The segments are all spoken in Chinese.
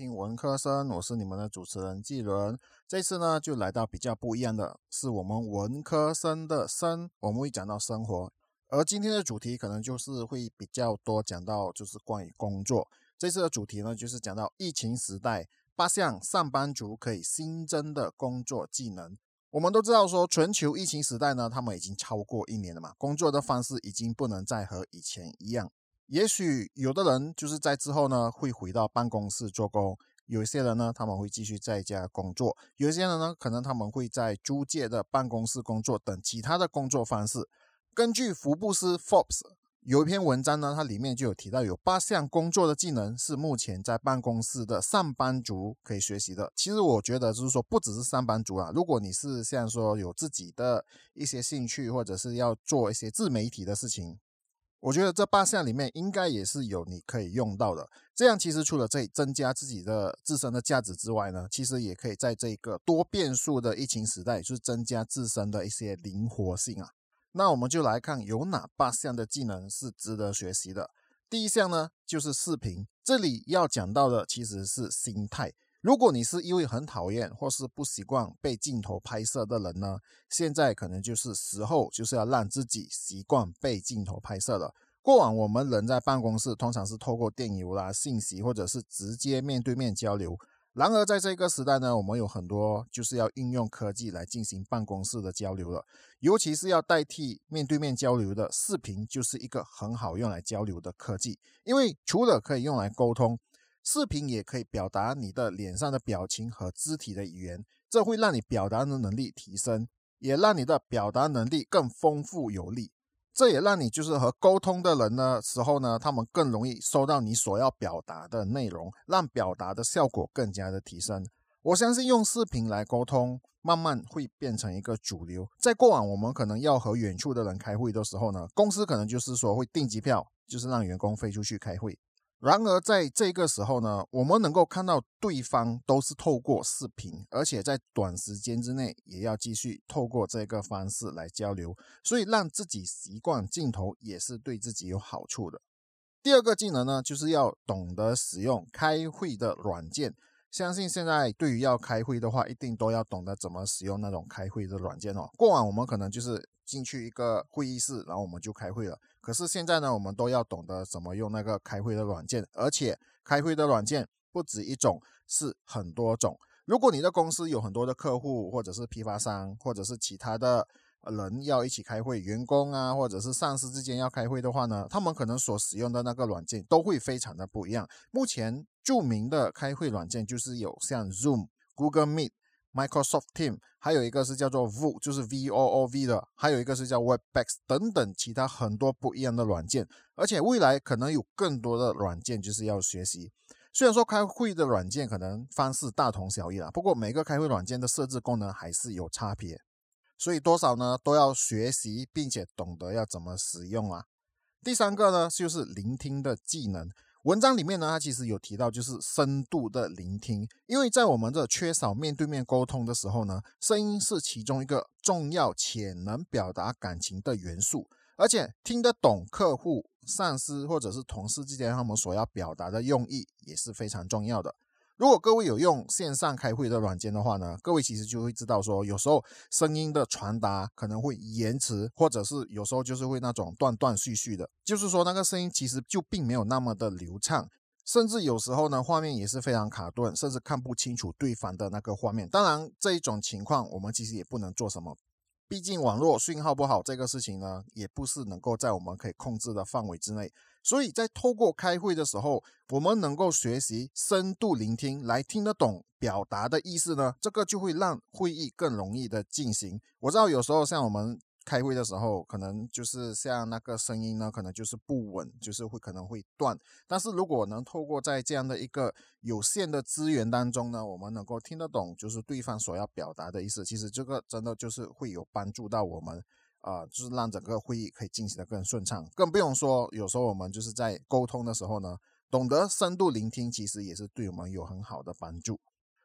听文科生，我是你们的主持人纪伦。这次呢就来到比较不一样的，是我们文科生的生，我们会讲到生活，而今天的主题可能就是会比较多讲到就是关于工作。这次的主题呢就是讲到疫情时代8项上班族可以新增的工作技能。我们都知道说全球疫情时代呢，他们已经超过1年了嘛，工作的方式已经不能再和以前一样。也许有的人就是在之后呢会回到办公室做工，有一些人呢他们会继续在家工作，有一些人呢可能他们会在租借的办公室工作等其他的工作方式。根据福布斯 Forbes 有一篇文章呢，它里面就有提到有8项工作的技能是目前在办公室的上班族可以学习的。其实我觉得就是说不只是上班族啊，如果你是像说有自己的一些兴趣或者是要做一些自媒体的事情，我觉得这8项里面应该也是有你可以用到的。这样其实除了这增加自己的自身的价值之外呢，其实也可以在这个多变数的疫情时代就是增加自身的一些灵活性啊。那我们就来看有哪8项的技能是值得学习的。第一项呢就是视频，这里要讲到的其实是心态。如果你是因为很讨厌或是不习惯被镜头拍摄的人呢，现在可能就是时候就是要让自己习惯被镜头拍摄了。过往我们人在办公室通常是透过电邮啦、信息或者是直接面对面交流，然而在这个时代呢，我们有很多就是要应用科技来进行办公室的交流了，尤其是要代替面对面交流的视频就是一个很好用来交流的科技。因为除了可以用来沟通，视频也可以表达你的脸上的表情和肢体的语言，这会让你表达的能力提升，也让你的表达能力更丰富有力。这也让你就是和沟通的人的时候呢，他们更容易收到你所要表达的内容，让表达的效果更加的提升。我相信用视频来沟通慢慢会变成一个主流。在过往我们可能要和远处的人开会的时候呢，公司可能就是说会订机票，就是让员工飞出去开会。然而在这个时候呢，我们能够看到对方都是透过视频，而且在短时间之内也要继续透过这个方式来交流，所以让自己习惯镜头也是对自己有好处的。第二个技能呢，就是要懂得使用开会的软件。相信现在对于要开会的话，一定都要懂得怎么使用那种开会的软件哦。过往我们可能就是进去一个会议室，然后我们就开会了，可是现在呢，我们都要懂得怎么用那个开会的软件，而且开会的软件不止一种，是很多种。如果你的公司有很多的客户或者是批发商或者是其他的人要一起开会，员工啊或者是上司之间要开会的话呢，他们可能所使用的那个软件都会非常的不一样。目前著名的开会软件就是有像 Zoom、 Google Meet、 Microsoft Teams， 还有一个是叫做 VOOV， 就是 VOOV 的，还有一个是叫 Webex 等等其他很多不一样的软件，而且未来可能有更多的软件就是要学习。虽然说开会的软件可能方式大同小异啦，不过每个开会软件的设置功能还是有差别，所以多少呢都要学习，并且懂得要怎么使用啊。第三个呢就是聆听的技能。文章里面呢，它其实有提到就是深度的聆听，因为在我们这缺少面对面沟通的时候呢，声音是其中一个重要且能表达感情的元素，而且听得懂客户、上司或者是同事之间他们所要表达的用意也是非常重要的。如果各位有用线上开会的软件的话呢，各位其实就会知道说有时候声音的传达可能会延迟，或者是有时候就是会那种断断续续的，就是说那个声音其实就并没有那么的流畅，甚至有时候呢画面也是非常卡顿，甚至看不清楚对方的那个画面。当然这一种情况我们其实也不能做什么，毕竟网络讯号不好这个事情呢也不是能够在我们可以控制的范围之内。所以在透过开会的时候，我们能够学习深度聆听来听得懂表达的意思呢，这个就会让会议更容易的进行。我知道有时候像我们开会的时候可能就是像那个声音呢可能就是不稳，就是会可能会断，但是如果能透过在这样的一个有限的资源当中呢，我们能够听得懂就是对方所要表达的意思，其实这个真的就是会有帮助到我们就是让整个会议可以进行的更顺畅。更不用说有时候我们就是在沟通的时候呢，懂得深度聆听其实也是对我们有很好的帮助。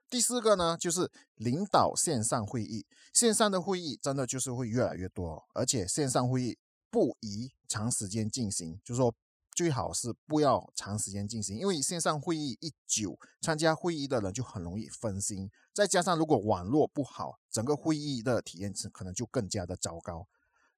第四个呢就是领导线上会议。线上的会议真的就是会越来越多，而且线上会议不宜长时间进行，就是说最好是不要长时间进行，因为线上会议一久，参加会议的人就很容易分心，再加上如果网络不好，整个会议的体验可能就更加的糟糕。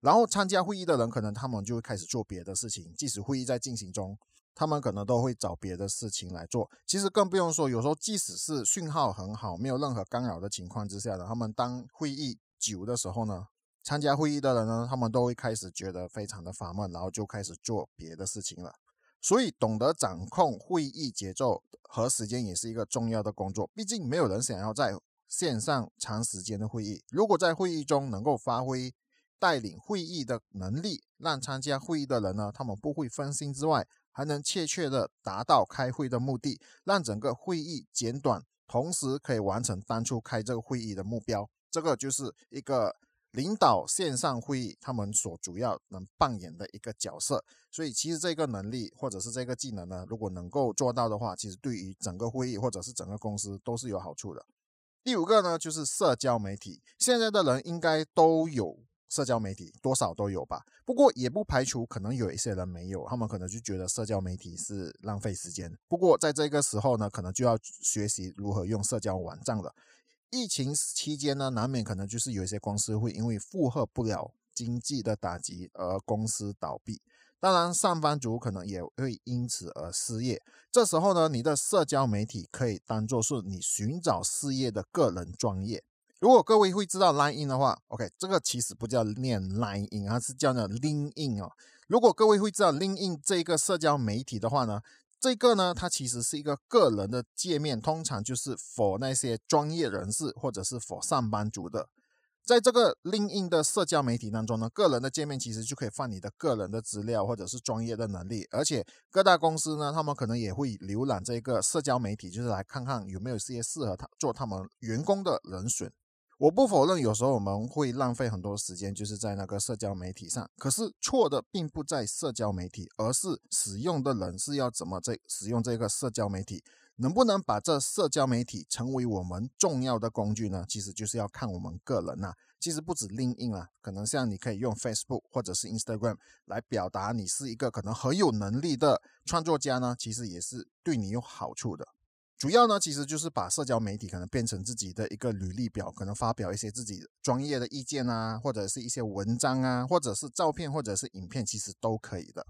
然后参加会议的人可能他们就会开始做别的事情，即使会议在进行中，他们可能都会找别的事情来做。其实更不用说有时候即使是讯号很好，没有任何干扰的情况之下呢，他们当会议久的时候呢，参加会议的人呢，他们都会开始觉得非常的烦闷，然后就开始做别的事情了。所以懂得掌控会议节奏和时间也是一个重要的工作，毕竟没有人想要在线上长时间的会议。如果在会议中能够发挥带领会议的能力，让参加会议的人呢，他们不会分心之外，还能确切的达到开会的目的，让整个会议简短，同时可以完成当初开这个会议的目标。这个就是一个领导线上会议他们所主要能扮演的一个角色。所以其实这个能力或者是这个技能呢，如果能够做到的话，其实对于整个会议或者是整个公司都是有好处的。第5个呢，就是社交媒体。现在的人应该都有社交媒体，多少都有吧，不过也不排除可能有一些人没有，他们可能就觉得社交媒体是浪费时间。不过在这个时候呢，可能就要学习如何用社交网站了。疫情期间呢，难免可能就是有一些公司会因为负荷不了经济的打击而公司倒闭，当然上班族可能也会因此而失业。这时候呢，你的社交媒体可以当作是你寻找事业的个人专业。如果各位会知道 LinkedIn 的话 ，OK， 这个其实不叫念 LinkedIn， 它是叫 LinkedIn 哦。如果各位会知道 LinkedIn 这个社交媒体的话呢，这个呢，它其实是一个个人的界面，通常就是 for 那些专业人士或者是 for 上班族的。在这个 LinkedIn 的社交媒体当中呢，个人的界面其实就可以放你的个人的资料或者是专业的能力，而且各大公司呢，他们可能也会浏览这个社交媒体，就是来看看有没有一些适合做他们员工的人选。我不否认有时候我们会浪费很多时间就是在那个社交媒体上，可是错的并不在社交媒体，而是使用的人是要怎么使用这个社交媒体，能不能把这社交媒体成为我们重要的工具呢？其实就是要看我们个人啊。其实不止 LinkedIn 啊，可能像你可以用 Facebook 或者是 Instagram 来表达你是一个可能很有能力的创作家呢，其实也是对你有好处的。主要呢，其实就是把社交媒体可能变成自己的一个履历表，可能发表一些自己专业的意见啊，或者是一些文章啊，或者是照片或者是影片，其实都可以的。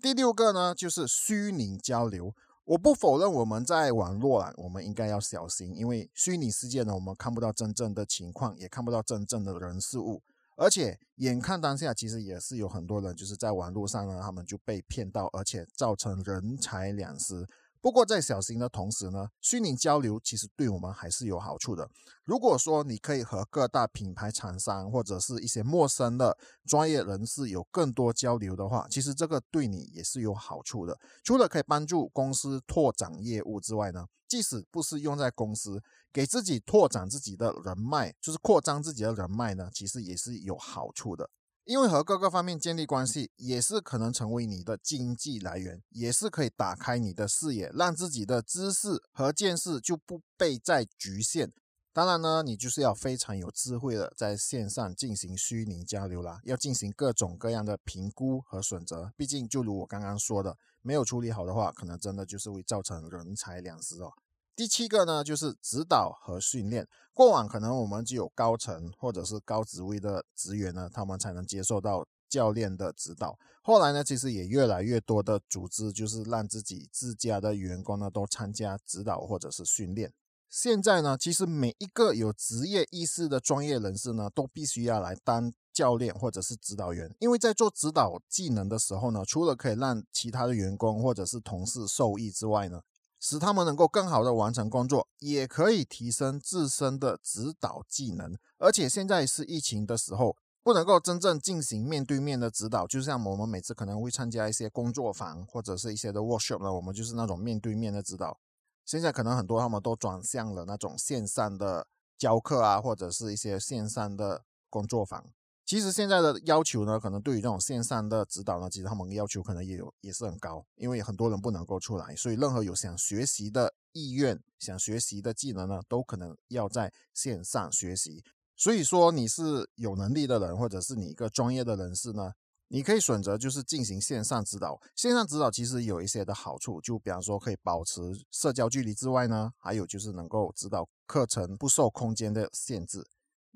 第6个呢，就是虚拟交流。我不否认我们在网络啊，我们应该要小心，因为虚拟世界呢，我们看不到真正的情况，也看不到真正的人事物，而且眼看当下其实也是有很多人就是在网络上呢，他们就被骗到，而且造成人财两失。不过在小心的同时呢，虚拟交流其实对我们还是有好处的。如果说你可以和各大品牌厂商或者是一些陌生的专业人士有更多交流的话，其实这个对你也是有好处的。除了可以帮助公司拓展业务之外呢，即使不是用在公司，给自己拓展自己的人脉，就是扩张自己的人脉呢，其实也是有好处的。因为和各个方面建立关系，也是可能成为你的经济来源，也是可以打开你的视野，让自己的知识和见识就不被再局限。当然呢，你就是要非常有智慧的在线上进行虚拟交流啦，要进行各种各样的评估和选择，毕竟就如我刚刚说的，没有处理好的话，可能真的就是会造成人财两失哦。第7个呢，就是指导和训练。过往可能我们只有高层或者是高职位的职员呢，他们才能接受到教练的指导。后来呢，其实也越来越多的组织就是让自己自家的员工呢都参加指导或者是训练。现在呢，其实每一个有职业意识的专业人士呢，都必须要来当教练或者是指导员，因为在做指导技能的时候呢，除了可以让其他的员工或者是同事受益之外呢，使他们能够更好的完成工作，也可以提升自身的指导技能。而且现在是疫情的时候，不能够真正进行面对面的指导，就像我们每次可能会参加一些工作坊或者是一些的 workshop 呢，我们就是那种面对面的指导。现在可能很多他们都转向了那种线上的教课啊，或者是一些线上的工作坊。其实现在的要求呢，可能对于这种线上的指导呢，其实他们要求可能也是很高，因为很多人不能够出来，所以任何有想学习的意愿、想学习的技能呢，都可能要在线上学习。所以说你是有能力的人，或者是你一个专业的人士呢，你可以选择就是进行线上指导。线上指导其实有一些的好处，就比方说可以保持社交距离之外呢，还有就是能够指导课程不受空间的限制。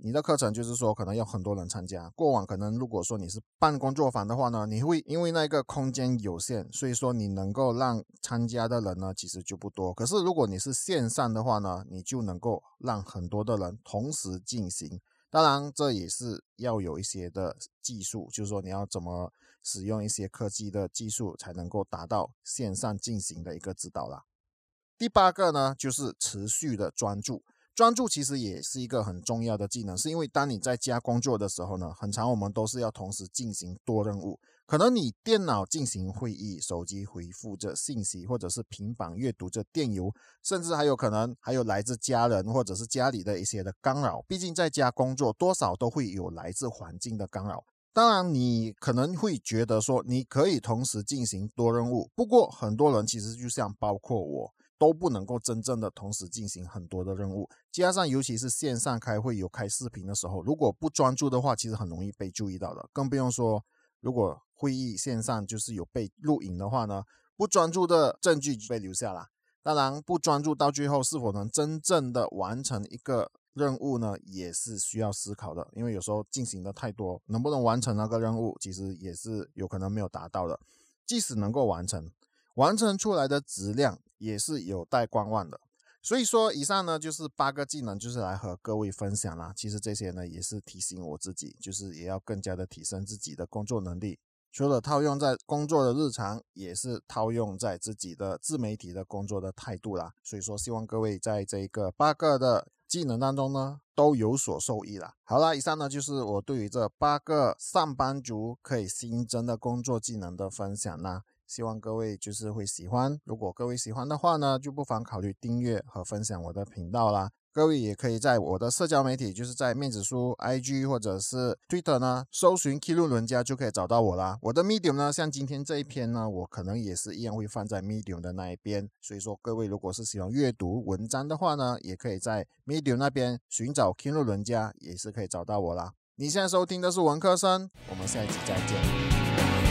你的课程就是说可能要很多人参加，过往可能如果说你是办工作坊的话呢，你会因为那个空间有限，所以说你能够让参加的人呢其实就不多。可是如果你是线上的话呢，你就能够让很多的人同时进行。当然这也是要有一些的技术，就是说你要怎么使用一些科技的技术才能够达到线上进行的一个指导啦。第八个呢就是持续的专注。专注其实也是一个很重要的技能，是因为当你在家工作的时候呢，很常我们都是要同时进行多任务，可能你电脑进行会议，手机回复着信息，或者是平板阅读着电邮，甚至还有可能还有来自家人或者是家里的一些的干扰。毕竟在家工作多少都会有来自环境的干扰。当然你可能会觉得说你可以同时进行多任务，不过很多人其实就像包括我都不能够真正的同时进行很多的任务，加上尤其是线上开会有开视频的时候，如果不专注的话其实很容易被注意到的，更不用说如果会议线上就是有被录影的话呢，不专注的证据被留下了。当然不专注到最后是否能真正的完成一个任务呢，也是需要思考的，因为有时候进行的太多，能不能完成那个任务其实也是有可能没有达到的，即使能够完成出来的质量也是有待观望的。所以说以上呢就是八个技能，就是来和各位分享啦。其实这些呢也是提醒我自己，就是也要更加的提升自己的工作能力，除了套用在工作的日常，也是套用在自己的自媒体的工作的态度啦。所以说希望各位在这个八个的技能当中呢都有所受益啦。好啦，以上呢就是我对于这八个上班族可以新增的工作技能的分享啦，希望各位就是会喜欢。如果各位喜欢的话呢，就不妨考虑订阅和分享我的频道啦。各位也可以在我的社交媒体，就是在面子书 IG 或者是 Twitter 呢搜寻 Kilo 伦家就可以找到我啦。我的 Medium 呢，像今天这一篇呢，我可能也是一样会放在 Medium 的那一边，所以说各位如果是喜欢阅读文章的话呢，也可以在 Medium 那边寻找 Kilo 伦家，也是可以找到我啦。你现在收听的是文科生，我们下一集再见。